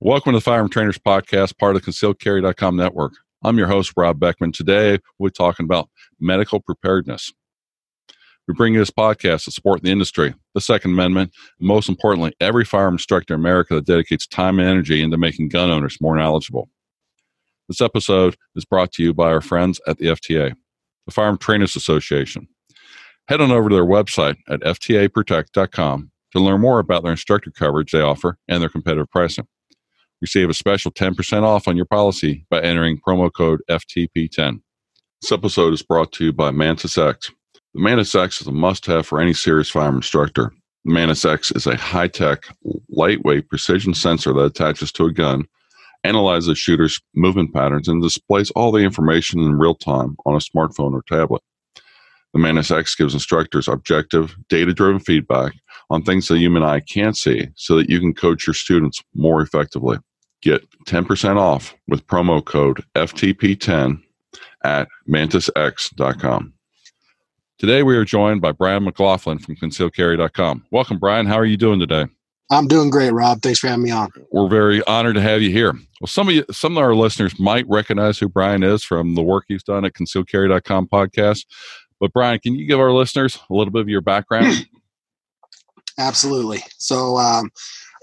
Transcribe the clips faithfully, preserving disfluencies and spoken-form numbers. Welcome to the Firearm Trainers Podcast, part of the Concealed Carry dot com network. I'm your host, Rob Beckman. Today, we're talking about medical preparedness. We bring you this podcast to support the industry, the Second Amendment, and most importantly, every firearm instructor in America that dedicates time and energy into making gun owners more knowledgeable. This episode is brought to you by our friends at the F T A, the Firearm Trainers Association. Head on over to their website at f t a protect dot com to learn more about their instructor coverage they offer and their competitive pricing. Receive a special ten percent off on your policy by entering promo code F T P ten. This episode is brought to you by Mantis X. The Mantis X is a must-have for any serious firearm instructor. The Mantis X is a high-tech, lightweight precision sensor that attaches to a gun, analyzes a shooter's movement patterns, and displays all the information in real time on a smartphone or tablet. The Mantis X gives instructors objective, data-driven feedback on things the human eye can't see so that you can coach your students more effectively. Get ten percent off with promo code F T P ten at mantis x dot com. Today, we are joined by Brian McLaughlin from Concealed Carry dot com. Welcome, Brian. How are you doing today? I'm doing great, Rob. Thanks for having me on. We're very honored to have you here. Well, some of you, some of our listeners might recognize who Brian is from the work he's done at Concealed Carry dot com podcast. But Brian, can you give our listeners a little bit of your background? Absolutely. So um,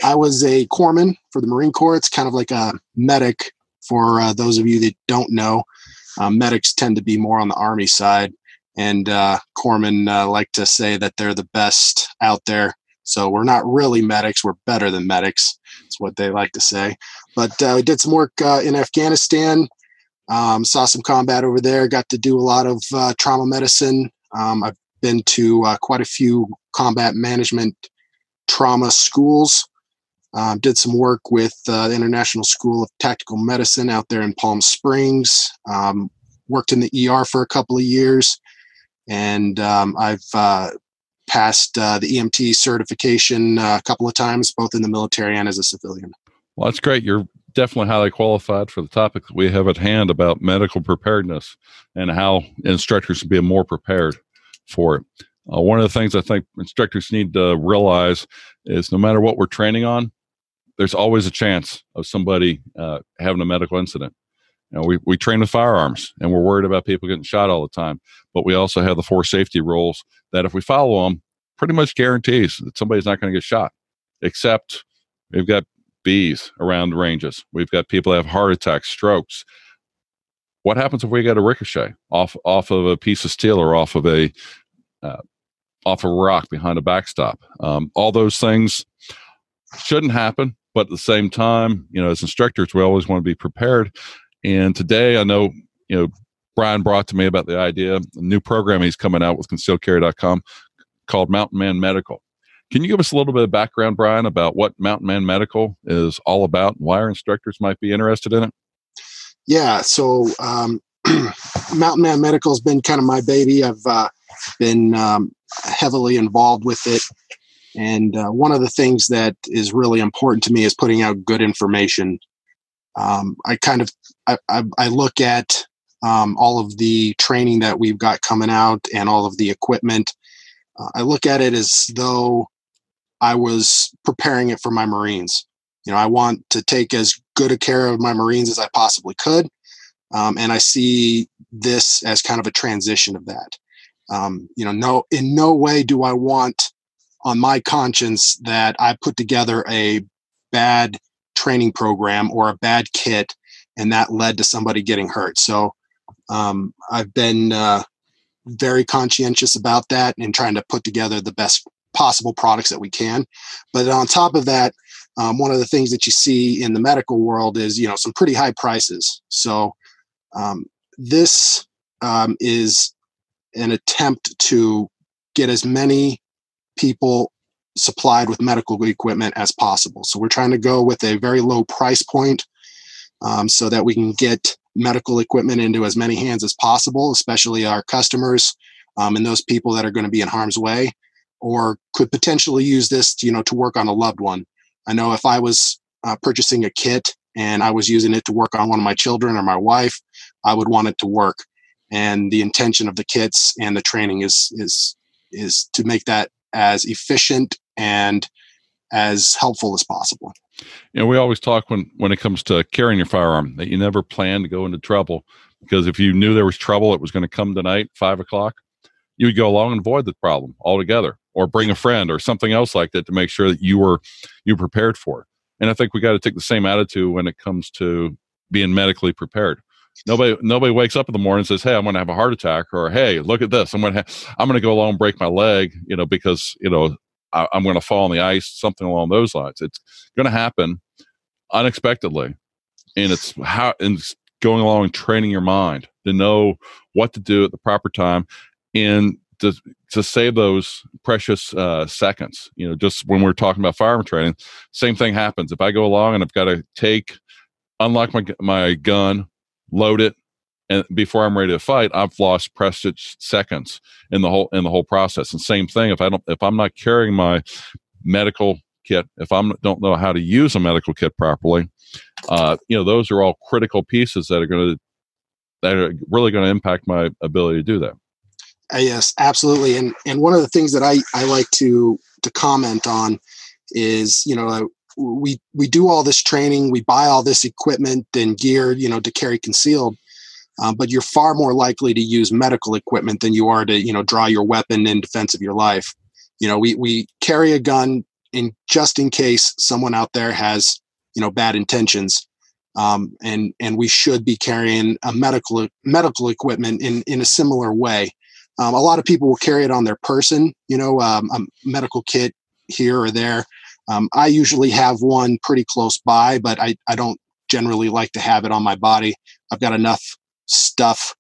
I was a corpsman for the Marine Corps. It's kind of like a medic for uh, those of you that don't know. Uh, medics tend to be more on the Army side, and uh, corpsmen uh, like to say that they're the best out there. So we're not really medics. We're better than medics. That's what they like to say. But uh, we did some work uh, in Afghanistan. Um, saw some combat over there, got to do a lot of uh, trauma medicine. Um, I've been to uh, quite a few combat management trauma schools. Um, did some work with uh, the International School of Tactical Medicine out there in Palm Springs. Um, worked in the E R for a couple of years. And um, I've uh, passed uh, the E M T certification uh, a couple of times, both in the military and as a civilian. Well, that's great. You're definitely highly qualified for the topic that we have at hand about medical preparedness and how instructors can be more prepared for it. Uh, one of the things I think instructors need to realize is no matter what we're training on, there's always a chance of somebody uh, having a medical incident. You know, we, we train with firearms and we're worried about people getting shot all the time, but we also have the four safety rules that if we follow them, pretty much guarantees that somebody's not going to get shot, except we've got bees around ranges. We've got people that have heart attacks, strokes. What happens if we get a ricochet off off of a piece of steel or off of a uh, off a rock behind a backstop? Um, all those things shouldn't happen, but at the same time, you know, as instructors, we always want to be prepared. And today, I know, you know, Brian brought to me about the idea, a new program he's coming out with Concealed Carry dot com called Mountain Man Medical. Can you give us a little bit of background, Brian, about what Mountain Man Medical is all about and why our instructors might be interested in it? Yeah, so um, Mountain Man Medical has been kind of my baby. I've uh, been um, heavily involved with it. And uh, one of the things that is really important to me is putting out good information. Um, I kind of, I, I, I look at um, all of the training that we've got coming out and all of the equipment. Uh, I look at it as though I was preparing it for my Marines. You know, I want to take as good a care of my Marines as I possibly could. Um, and I see this as kind of a transition of that. Um, you know, no, in no way do I want on my conscience that I put together a bad training program or a bad kit and that led to somebody getting hurt. So um, I've been uh, very conscientious about that and trying to put together the best possible products that we can. But on top of that, um, one of the things that you see in the medical world is, you know, some pretty high prices. So um, this um, is an attempt to get as many people supplied with medical equipment as possible. So we're trying to go with a very low price point um, so that we can get medical equipment into as many hands as possible, especially our customers um, and those people that are going to be in harm's way, or could potentially use this, you know, to work on a loved one. I know if I was uh, purchasing a kit and I was using it to work on one of my children or my wife, I would want it to work. And the intention of the kits and the training is is is to make that as efficient and as helpful as possible. You know, we always talk when, when it comes to carrying your firearm that you never plan to go into trouble, because if you knew there was trouble, it was going to come tonight, five o'clock, you would go along and avoid the problem altogether, or bring a friend or something else like that to make sure that you were you prepared for it. And I think we got to take the same attitude when it comes to being medically prepared. Nobody nobody wakes up in the morning and says, "Hey, I'm going to have a heart attack," or "Hey, look at this, I'm going to ha- I'm going to go along and break my leg," you know, because you know I- I'm going to fall on the ice, something along those lines. It's going to happen unexpectedly, and it's how and it's going along and training your mind to know what to do at the proper time, and to to save those precious uh, seconds. You know, just when we're talking about firearm training, same thing happens. If I go along and I've got to take unlock my my gun, load it, and before I'm ready to fight, I've lost precious seconds in the whole in the whole process. And same thing, if I don't, if I'm not carrying my medical kit, if I don't know how to use a medical kit properly, uh, you know, those are all critical pieces that are going to that are really going to impact my ability to do that. Uh, yes, absolutely. And and one of the things that I I like to to comment on is, you know, Uh, we we do all this training, we buy all this equipment and gear, you know, to carry concealed, um, but you're far more likely to use medical equipment than you are to, you know, draw your weapon in defense of your life. You know, we we carry a gun in just in case someone out there has, you know, bad intentions, um, and and we should be carrying a medical medical equipment in in a similar way. Um, a lot of people will carry it on their person, you know, um, a medical kit here or there. Um, I usually have one pretty close by, but I, I don't generally like to have it on my body. I've got enough stuff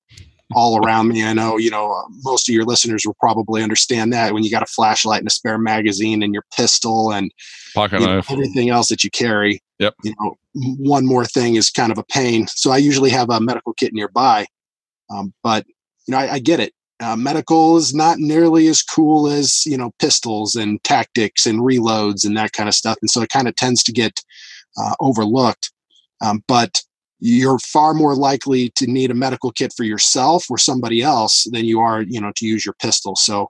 all around me. I know, you know, uh, most of your listeners will probably understand that when you got a flashlight and a spare magazine and your pistol and pocket knife, know, everything else that you carry. Yep. You know, one more thing is kind of a pain. So I usually have a medical kit nearby. Um, but, you know, I, I get it. Uh, medical is not nearly as cool as, you know, pistols and tactics and reloads and that kind of stuff. And so it kind of tends to get uh, overlooked. Um, but you're far more likely to need a medical kit for yourself or somebody else than you are, you know, to use your pistol. So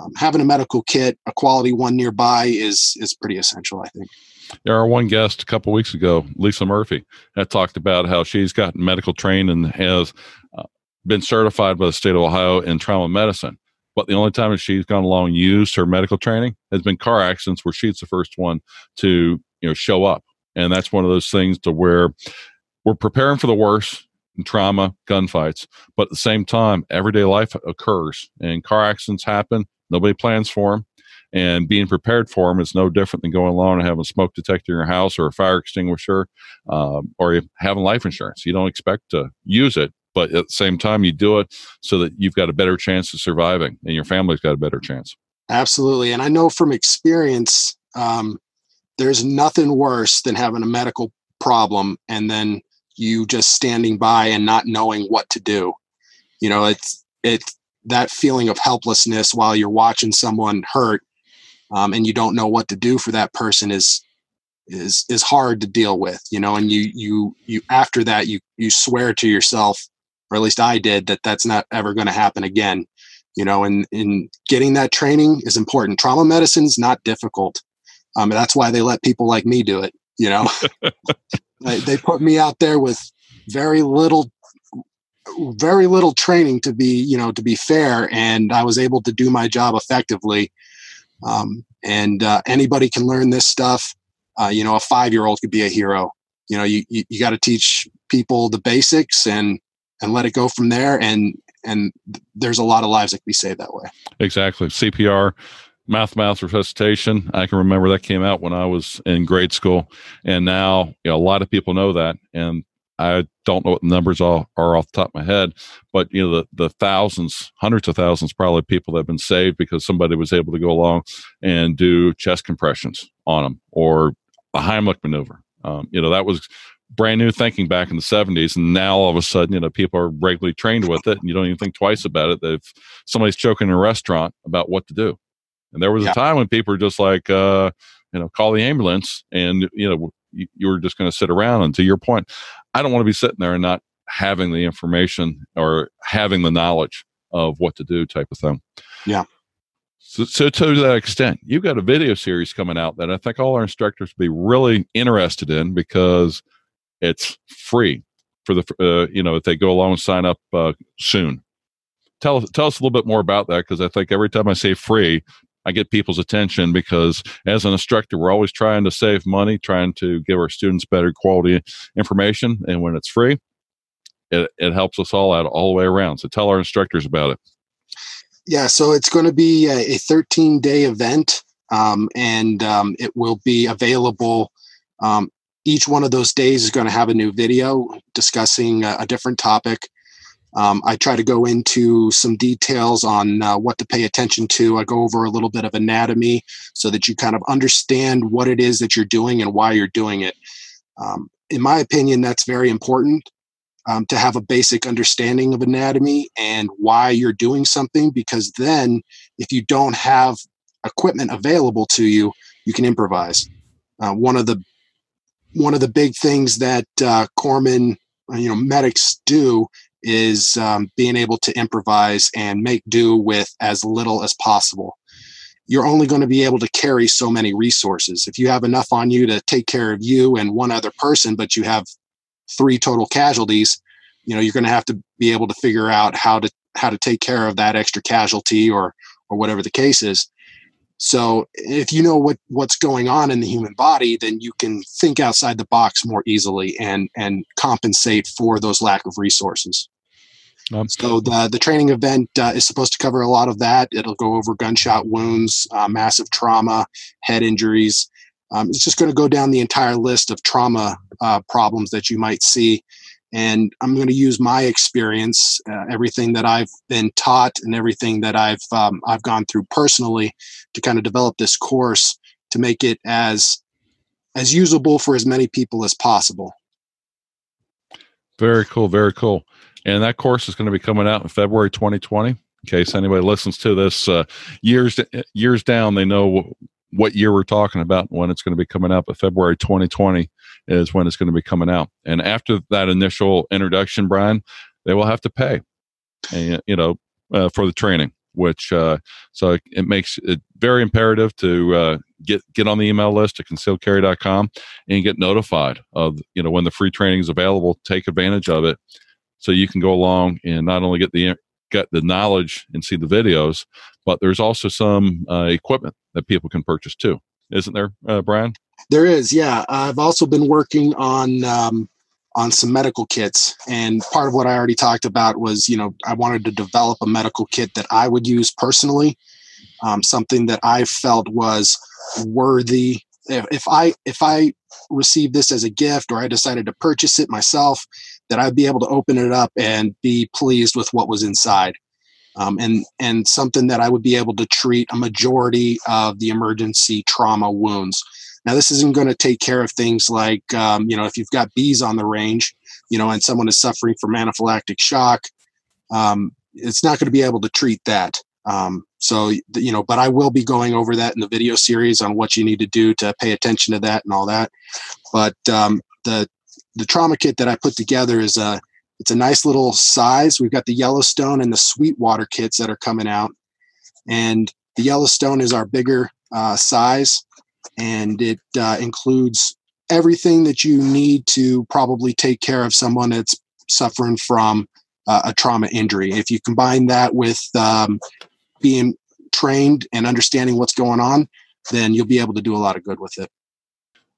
um, having a medical kit, a quality one nearby is is pretty essential, I think. There are one guest a couple of weeks ago, Lisa Murphy, that talked about how she's gotten medical trained and has uh, been certified by the state of Ohio in trauma medicine, but the only time she's gone along and used her medical training has been car accidents where she's the first one to, you know, show up. And that's one of those things to where we're preparing for the worst in trauma, gunfights, but at the same time, everyday life occurs and car accidents happen. Nobody plans for them, and being prepared for them is no different than going along and having a smoke detector in your house or a fire extinguisher, um, or having life insurance. You don't expect to use it, but at the same time, you do it so that you've got a better chance of surviving and your family's got a better chance. Absolutely. And I know from experience, um, there's nothing worse than having a medical problem and then you just standing by and not knowing what to do. You know, it's, it's that feeling of helplessness while you're watching someone hurt, um, and you don't know what to do for that person is is is hard to deal with, you know, and you you you after that, you you swear to yourself, or at least I did, that that's not ever going to happen again, you know, and, and getting that training is important. Trauma medicine is not difficult. Um, that's why they let people like me do it, you know. they, they put me out there with very little, very little training to be, you know, to be fair, and I was able to do my job effectively. Um, and uh, anybody can learn this stuff. Uh, you know, a five-year-old could be a hero. You know, you you, you got to teach people the basics and and let it go from there. And, and there's a lot of lives that can be saved that way. Exactly. C P R, mouth-to-mouth resuscitation. I can remember that came out when I was in grade school. And now, you know, a lot of people know that. And I don't know what the numbers are, are off the top of my head, but, you know, the, the thousands, hundreds of thousands, probably people that have been saved because somebody was able to go along and do chest compressions on them or a Heimlich maneuver. Um, you know, that was brand new thinking back in the seventies, and now all of a sudden, you know, people are regularly trained with it, and you don't even think twice about it. That if somebody's choking in a restaurant about what to do, and there was yeah. a time when people were just like, uh, you know, call the ambulance, and you know, you, you were just going to sit around. And to your point, I don't want to be sitting there and not having the information or having the knowledge of what to do, type of thing. Yeah. So, so to that extent, you've got a video series coming out that I think all our instructors will be really interested in, because it's free for the, uh, you know, if they go along and sign up uh, soon. Tell, tell us a little bit more about that, because I think every time I say free, I get people's attention, because as an instructor, we're always trying to save money, trying to give our students better quality information. And when it's free, it, it helps us all out all the way around. So tell our instructors about it. Yeah, so it's going to be a thirteen-day event, um, and um, it will be available. Um, each one of those days is going to have a new video discussing a, a different topic. Um, I try to go into some details on uh, what to pay attention to. I go over a little bit of anatomy so that you kind of understand what it is that you're doing and why you're doing it. Um, in my opinion, that's very important. Um, to have a basic understanding of anatomy and why you're doing something, because then if you don't have equipment available to you, you can improvise. Uh, one of the one of the big things that uh, corpsmen, you know, medics do is um, being able to improvise and make do with as little as possible. You're only going to be able to carry so many resources. If you have enough on you to take care of you and one other person, but you have three total casualties, you know, you're going to have to be able to figure out how to how to take care of that extra casualty or or whatever the case is. So if you know what what's going on in the human body, then you can think outside the box more easily and and compensate for those lack of resources. Um, so the the training event uh, is supposed to cover a lot of that. It'll go over gunshot wounds, uh, massive trauma, head injuries. Um, it's just going to go down the entire list of trauma uh, problems that you might see. And I'm going to use my experience, uh, everything that I've been taught and everything that I've um, I've gone through personally, to kind of develop this course to make it as as usable for as many people as possible. Very cool. Very cool. And that course is going to be coming out in February twenty twenty. In case anybody listens to this uh, years, years down, they know what year we're talking about, when it's going to be coming out, but February twenty twenty is when it's going to be coming out. And after that initial introduction, Brian, they will have to pay, and, you know, uh, for the training, which, uh, so it makes it very imperative to, uh, get, get on the email list at concealed carry dot com and get notified of, you know, when the free training is available. Take advantage of it, so you can go along and not only get the, get the knowledge and see the videos, but there's also some uh, equipment that people can purchase too, isn't there, uh, Brian? There is, yeah. I've also been working on um, on some medical kits, and part of what I already talked about was, you know, I wanted to develop a medical kit that I would use personally, um, something that I felt was worthy. If, if I if I received this as a gift, or I decided to purchase it myself, that I'd be able to open it up and be pleased with what was inside. Um, and and something that I would be able to treat a majority of the emergency trauma wounds. Now, this isn't going to take care of things like, um, you know, if you've got bees on the range, you know, and someone is suffering from anaphylactic shock, um, it's not going to be able to treat that. Um, so, you know, but I will be going over that in the video series on what you need to do to pay attention to that and all that. But um, the the trauma kit that I put together is a It's a nice little size. We've got the Yellowstone and the Sweetwater kits that are coming out. And the Yellowstone is our bigger uh, size, and it uh, includes everything that you need to probably take care of someone that's suffering from uh, a trauma injury. If you combine that with um, being trained and understanding what's going on, then you'll be able to do a lot of good with it.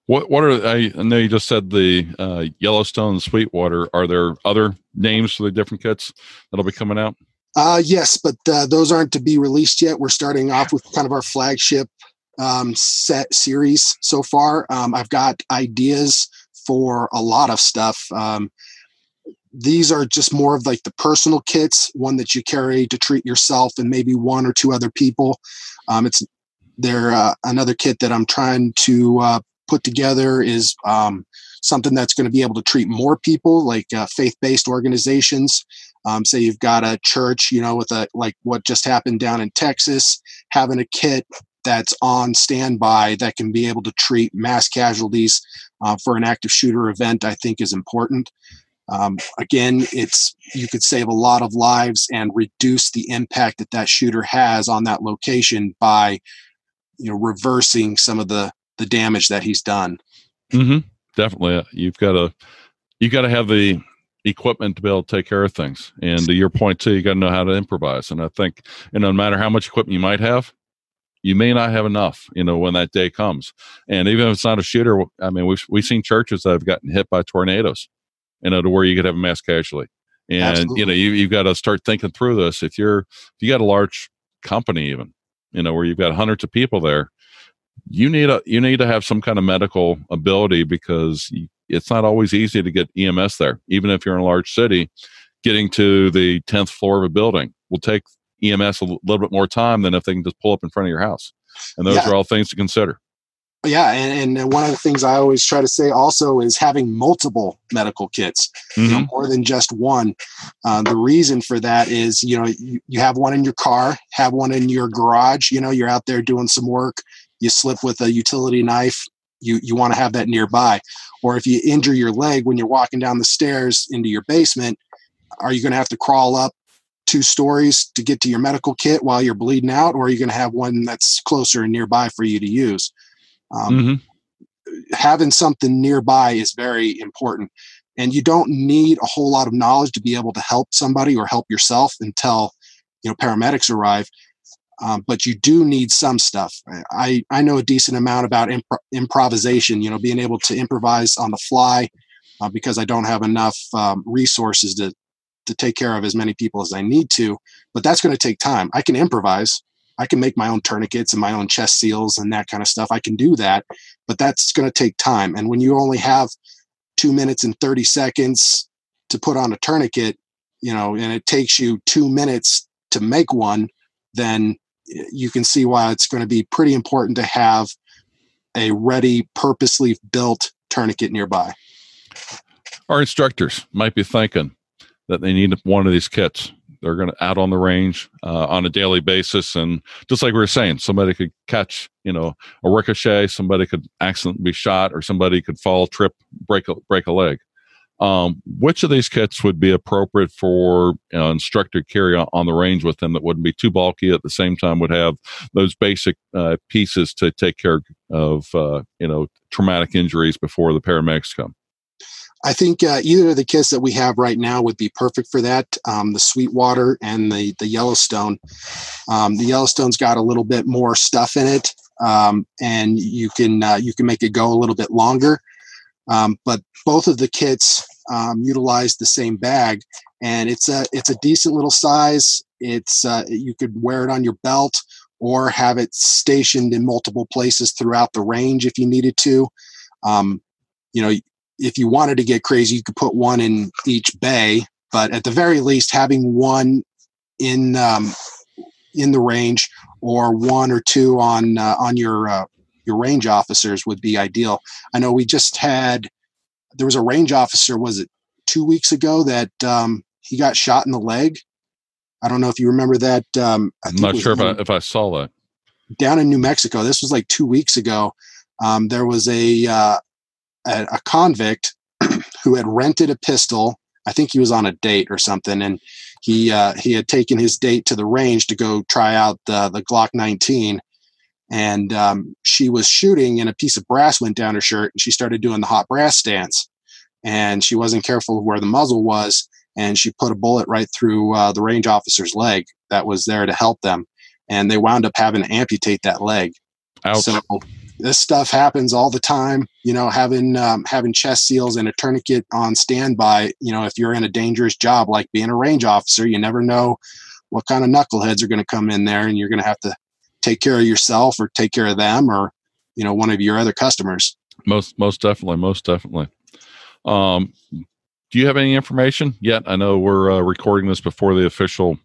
What what are I, I know you just said the uh, Yellowstone and Sweetwater. Are there other names for the different kits that'll be coming out? Uh, yes, but uh, those aren't to be released yet. We're starting off with kind of our flagship um, set series so far. Um, I've got ideas for a lot of stuff. Um, these are just more of like the personal kits, one that you carry to treat yourself and maybe one or two other people. Um, it's they're uh, another kit that I'm trying to Uh, put together is um, something that's going to be able to treat more people, like uh, faith-based organizations. Um, say you've got a church, you know, with a, like what just happened down in Texas, having a kit that's on standby that can be able to treat mass casualties uh, for an active shooter event, I think is important. Um, again, it's you could save a lot of lives and reduce the impact that that shooter has on that location by, you know, reversing some of the the damage that he's done. Mm-hmm. Definitely, you've got to you've got to have the equipment to be able to take care of things. And to your point too, you got to know how to improvise. And I think, and no matter how much equipment you might have, you may not have enough, you know, when that day comes. And even if it's not a shooter, I mean, we've, we've seen churches that have gotten hit by tornadoes, you know, to where you could have a mass casualty. And, Absolutely. you know, you, you've got to start thinking through this. If you're, if you got a large company, even, you know, where you've got hundreds of people there, you need a, you need to have some kind of medical ability, because you, it's not always easy to get E M S there. Even if you're in a large city, getting to the tenth floor of a building will take E M S a little bit more time than if they can just pull up in front of your house. And those yeah. are all things to consider. Yeah. And, and one of the things I always try to say also is having multiple medical kits, mm-hmm. you know, more than just one. Uh, the reason for that is, you know, you, you have one in your car, have one in your garage, you know, you're out there doing some work, you slip with a utility knife, you, you want to have that nearby. Or if you injure your leg when you're walking down the stairs into your basement, are you going to have to crawl up two stories to get to your medical kit while you're bleeding out, or are you going to have one that's closer and nearby for you to use? Um, mm-hmm. Having something nearby is very important, and you don't need a whole lot of knowledge to be able to help somebody or help yourself until, you know, paramedics arrive. Um, but you do need some stuff. I, I know a decent amount about impro- improvisation, you know, being able to improvise on the fly, uh, because I don't have enough um, resources to, to take care of as many people as I need to, but that's going to take time. I can improvise. I can make my own tourniquets and my own chest seals and that kind of stuff. I can do that, but that's going to take time. And when you only have two minutes and thirty seconds to put on a tourniquet, you know, and it takes you two minutes to make one, then you can see why it's going to be pretty important to have a ready, purposely built tourniquet nearby. Our instructors might be thinking that they need one of these kits. They're going to out on the range uh, on a daily basis. And just like we were saying, somebody could catch, you know, a ricochet, somebody could accidentally be shot, or somebody could fall, trip, break a, break a leg. Um, which of these kits would be appropriate for an you know, instructor carry on, on the range with them that wouldn't be too bulky, at the same time would have those basic uh, pieces to take care of, uh, you know, traumatic injuries before the paramedics come? I think uh, either of the kits that we have right now would be perfect for that. Um, the Sweetwater and the, the Yellowstone. Um, the Yellowstone's got a little bit more stuff in it, um, and you can uh, you can make it go a little bit longer. Um, but both of the kits um, utilize the same bag, and it's a it's a decent little size. It's uh, you could wear it on your belt or have it stationed in multiple places throughout the range if you needed to. Um, you know. If you wanted to get crazy, you could put one in each bay, but at the very least, having one in um, in the range or one or two on uh, on your uh, your range officers would be ideal. I know we just had there was a range officer, was it two weeks ago, that um, he got shot in the leg. I don't know if you remember that. Um, I think I'm not sure if I, if I saw that down in New Mexico. This was like two weeks ago. Um, there was a uh, a convict who had rented a pistol. I think he was on a date or something, and he uh, he had taken his date to the range to go try out the, the Glock nineteen, and um, she was shooting, and a piece of brass went down her shirt, and she started doing the hot brass stance, and she wasn't careful where the muzzle was, and she put a bullet right through uh, the range officer's leg that was there to help them, and they wound up having to amputate that leg. Ouch. So this stuff happens all the time, you know, having, um, having chest seals and a tourniquet on standby. You know, if you're in a dangerous job, like being a range officer, you never know what kind of knuckleheads are going to come in there, and you're going to have to take care of yourself or take care of them, or, you know, one of your other customers. Most, most definitely. Most definitely. Um, do you have any information yet? I know we're uh, recording this before the official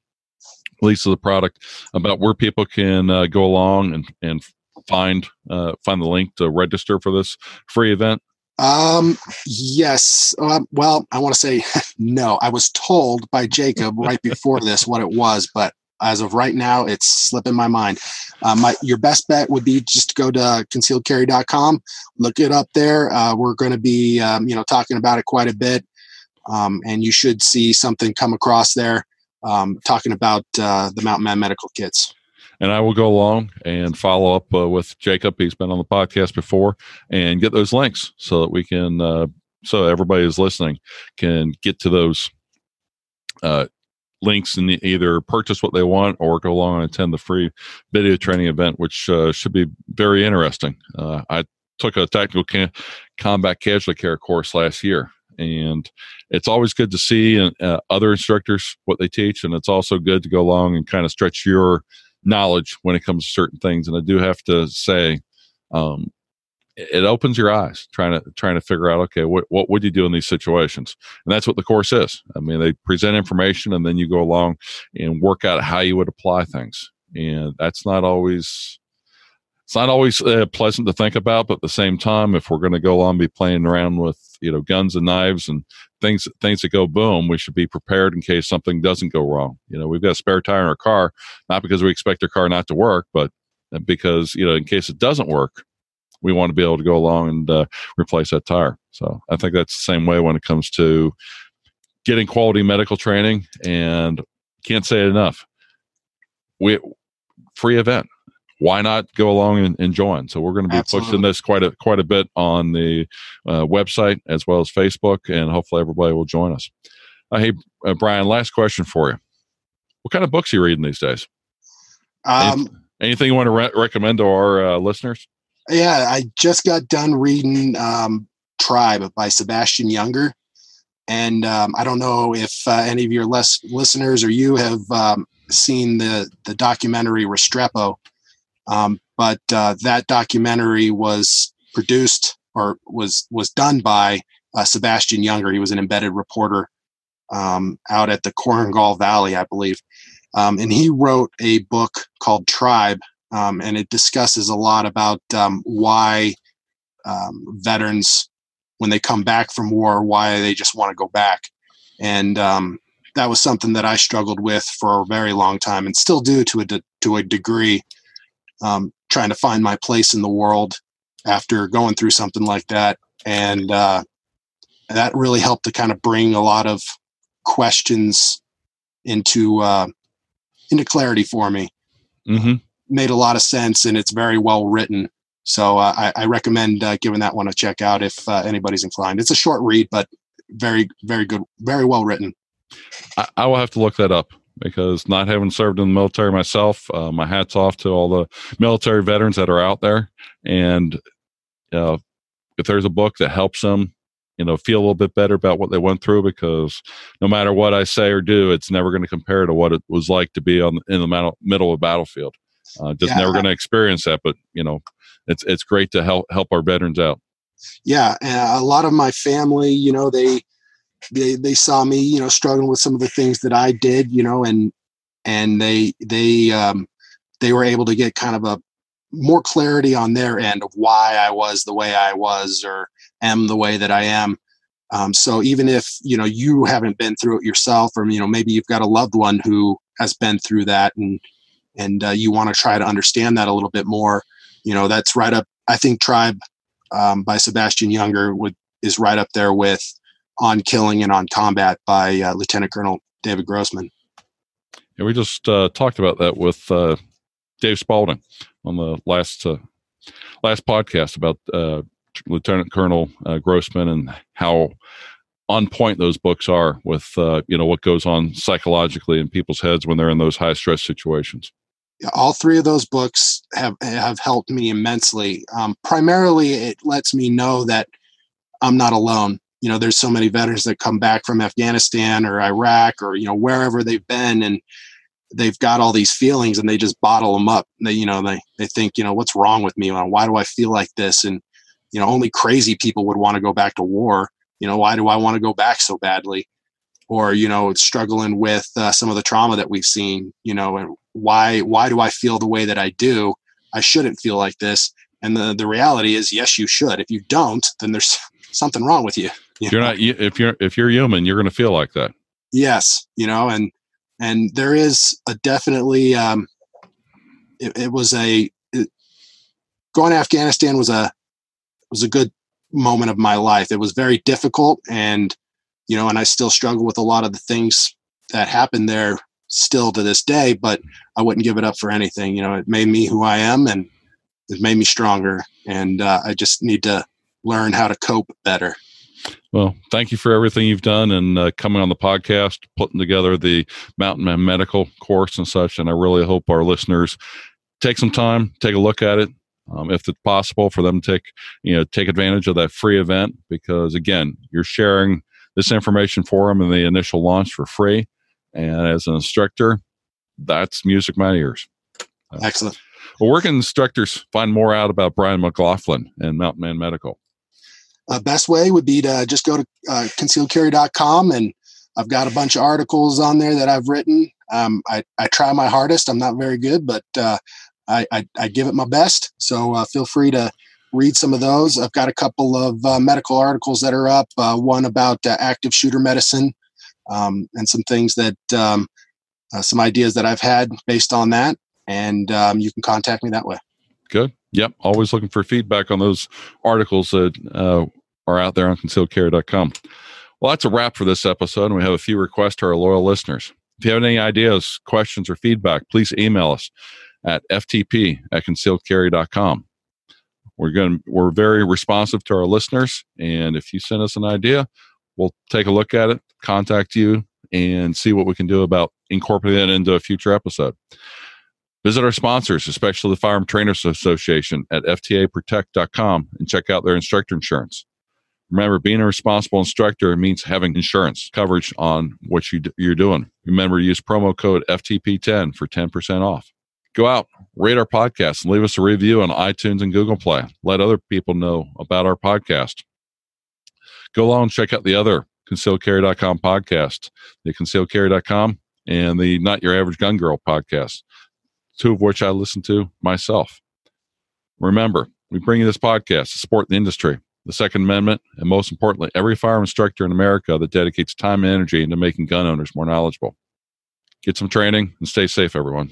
release of the product, about where people can uh, go along and, and, find uh find the link to register for this free event? Um yes. Um, well, I want to say no. I was told by Jacob right before this what it was, but as of right now, it's slipping my mind. Uh, my your best bet would be just to go to concealed carry dot com, look it up there. Uh, we're going to be um, you know talking about it quite a bit. Um, and you should see something come across there um, talking about uh, the Mountain Man medical kits. And I will go along and follow up uh, with Jacob. He's been on the podcast before, and get those links so that we can, uh, so everybody who's listening can get to those uh, links and either purchase what they want or go along and attend the free video training event, which uh, should be very interesting. Uh, I took a tactical ca- combat casualty care course last year. And it's always good to see uh, other instructors, what they teach. And it's also good to go along and kind of stretch your knowledge when it comes to certain things. And I do have to say, um, it opens your eyes trying to, trying to figure out, okay, what, what would you do in these situations? And that's what the course is. I mean, they present information and then you go along and work out how you would apply things. And that's not always, it's not always uh, pleasant to think about, but at the same time, if we're going to go on and be playing around with, you know, guns and knives and things, things that go boom, we should be prepared in case something doesn't go wrong. You know, we've got a spare tire in our car, not because we expect our car not to work, but because, you know, in case it doesn't work, we want to be able to go along and uh, replace that tire. So I think that's the same way when it comes to getting quality medical training, and can't say it enough. We free event. Why not go along and, and join? So we're going to be Absolutely. pushing this quite a quite a bit on the uh, website as well as Facebook, and hopefully everybody will join us. Uh, hey, uh, Brian, last question for you. What kind of books are you reading these days? Um, Any, anything you want to re- recommend to our uh, listeners? Yeah, I just got done reading um, Tribe by Sebastian Younger. And um, I don't know if uh, any of your les- listeners or you have um, seen the, the documentary Restrepo. Um, but uh, that documentary was produced or was was done by uh, Sebastian Younger. He was an embedded reporter um, out at the Korengal Valley, I believe. Um, and he wrote a book called Tribe, um, and it discusses a lot about um, why um, veterans, when they come back from war, why they just want to go back. And um, that was something that I struggled with for a very long time and still do to a, de- to a degree. Um, trying to find my place in the world after going through something like that. And uh, that really helped to kind of bring a lot of questions into uh, into clarity for me. Mm-hmm. Made a lot of sense, and it's very well written. So uh, I, I recommend uh, giving that one a check out if uh, anybody's inclined. It's a short read, but very, very good, very well written. I, I will have to look that up. Because not having served in the military myself, uh, my hat's off to all the military veterans that are out there. And uh, if there's a book that helps them, you know, feel a little bit better about what they went through, because no matter what I say or do, it's never going to compare to what it was like to be on in the middle of a battlefield. Uh, just yeah, never going to experience that. But you know, it's it's great to help help our veterans out. Yeah, and a lot of my family, you know, they. They they saw me, you know, struggling with some of the things that I did, you know, and and they they um, they were able to get kind of a more clarity on their end of why I was the way I was or am the way that I am. Um, so even if, you know, you haven't been through it yourself, or, you know, maybe you've got a loved one who has been through that, and and uh, you want to try to understand that a little bit more, you know, that's right up. I think Tribe um, by Sebastian Younger would is right up there with On Killing and On Combat by uh, Lieutenant Colonel David Grossman. Yeah, we just uh, talked about that with uh, Dave Spaulding on the last uh, last podcast about uh, Lieutenant Colonel uh, Grossman and how on point those books are with uh, you know, what goes on psychologically in people's heads when they're in those high stress situations. All three of those books have have helped me immensely. Um, primarily, it lets me know that I'm not alone. You know, there's so many veterans that come back from Afghanistan or Iraq or, you know, wherever they've been, and they've got all these feelings and they just bottle them up. They, you know, they, they think, you know, what's wrong with me? Why do I feel like this? And, you know, only crazy people would want to go back to war. You know, why do I want to go back so badly? Or, you know, struggling with uh, some of the trauma that we've seen, you know, and why, why do I feel the way that I do? I shouldn't feel like this. And the, the reality is, yes, you should. If you don't, then there's something wrong with you. You you're know? not, if you're, if you're human, you're going to feel like that. Yes. You know, and, and there is a definitely, um, it, it was a, it, going to Afghanistan was a, was a good moment of my life. It was very difficult, and you know, and I still struggle with a lot of the things that happened there still to this day, but I wouldn't give it up for anything. You know, it made me who I am, and it made me stronger. And uh, I just need to learn how to cope better. Well, thank you for everything you've done and uh, coming on the podcast, putting together the Mountain Man Medical course and such. And I really hope our listeners take some time, take a look at it. Um, if it's possible for them to take, you know, take advantage of that free event, because again, you're sharing this information for them in the initial launch for free. And as an instructor, that's music to my ears. Excellent. Well, where can instructors find more out about Brian McLaughlin and Mountain Man Medical? Uh, best way would be to just go to uh, concealed carry dot com, and I've got a bunch of articles on there that I've written. Um, I, I try my hardest. I'm not very good, but uh, I, I, I give it my best. So uh, feel free to read some of those. I've got a couple of uh, medical articles that are up, uh, one about uh, active shooter medicine, um, and some things that, um, uh, some ideas that I've had based on that. And um, you can contact me that way. Good. Yep. Always looking for feedback on those articles that uh, are out there on concealed carry dot com. Well, that's a wrap for this episode, and we have a few requests to our loyal listeners. If you have any ideas, questions, or feedback, please email us at f t p at concealed carry dot com. We're going we're very responsive to our listeners, and if you send us an idea, we'll take a look at it, contact you, and see what we can do about incorporating it into a future episode. Visit our sponsors, especially the Firearm Trainers Association, at f t a protect dot com, and check out their instructor insurance. Remember, being a responsible instructor means having insurance coverage on what you d- you're doing. Remember, use promo code F T P ten for ten percent off. Go out, rate our podcast, and leave us a review on iTunes and Google Play. Let other people know about our podcast. Go along and check out the other concealed carry dot com podcast, the concealed carry dot com and the Not Your Average Gun Girl podcast, two of which I listen to myself. Remember, we bring you this podcast to support the industry, the Second Amendment, and most importantly, every firearm instructor in America that dedicates time and energy into making gun owners more knowledgeable. Get some training and stay safe, everyone.